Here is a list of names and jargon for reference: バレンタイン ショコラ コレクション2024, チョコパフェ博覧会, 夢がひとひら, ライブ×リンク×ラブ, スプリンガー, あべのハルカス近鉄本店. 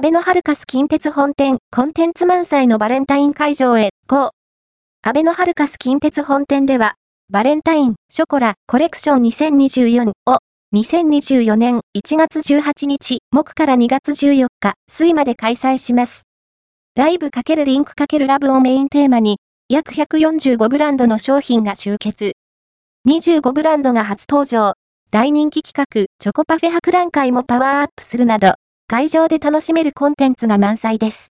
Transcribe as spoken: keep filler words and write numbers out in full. あべのハルカス近鉄本店、コンテンツ満載のバレンタイン会場へ、ゴー。あべのハルカス近鉄本店では、バレンタイン、ショコラ、コレクションにせんにじゅうよんを、にせんにじゅうよねんいちがつじゅうはちにち、木からにがつじゅうよっか、水まで開催します。ライブ×リンク×ラブをメインテーマに、約ひゃくよんじゅうごブランドの商品が集結。にじゅうごブランドが初登場。大人気企画、チョコパフェ博覧会もパワーアップするなど、会場で楽しめるコンテンツが満載です。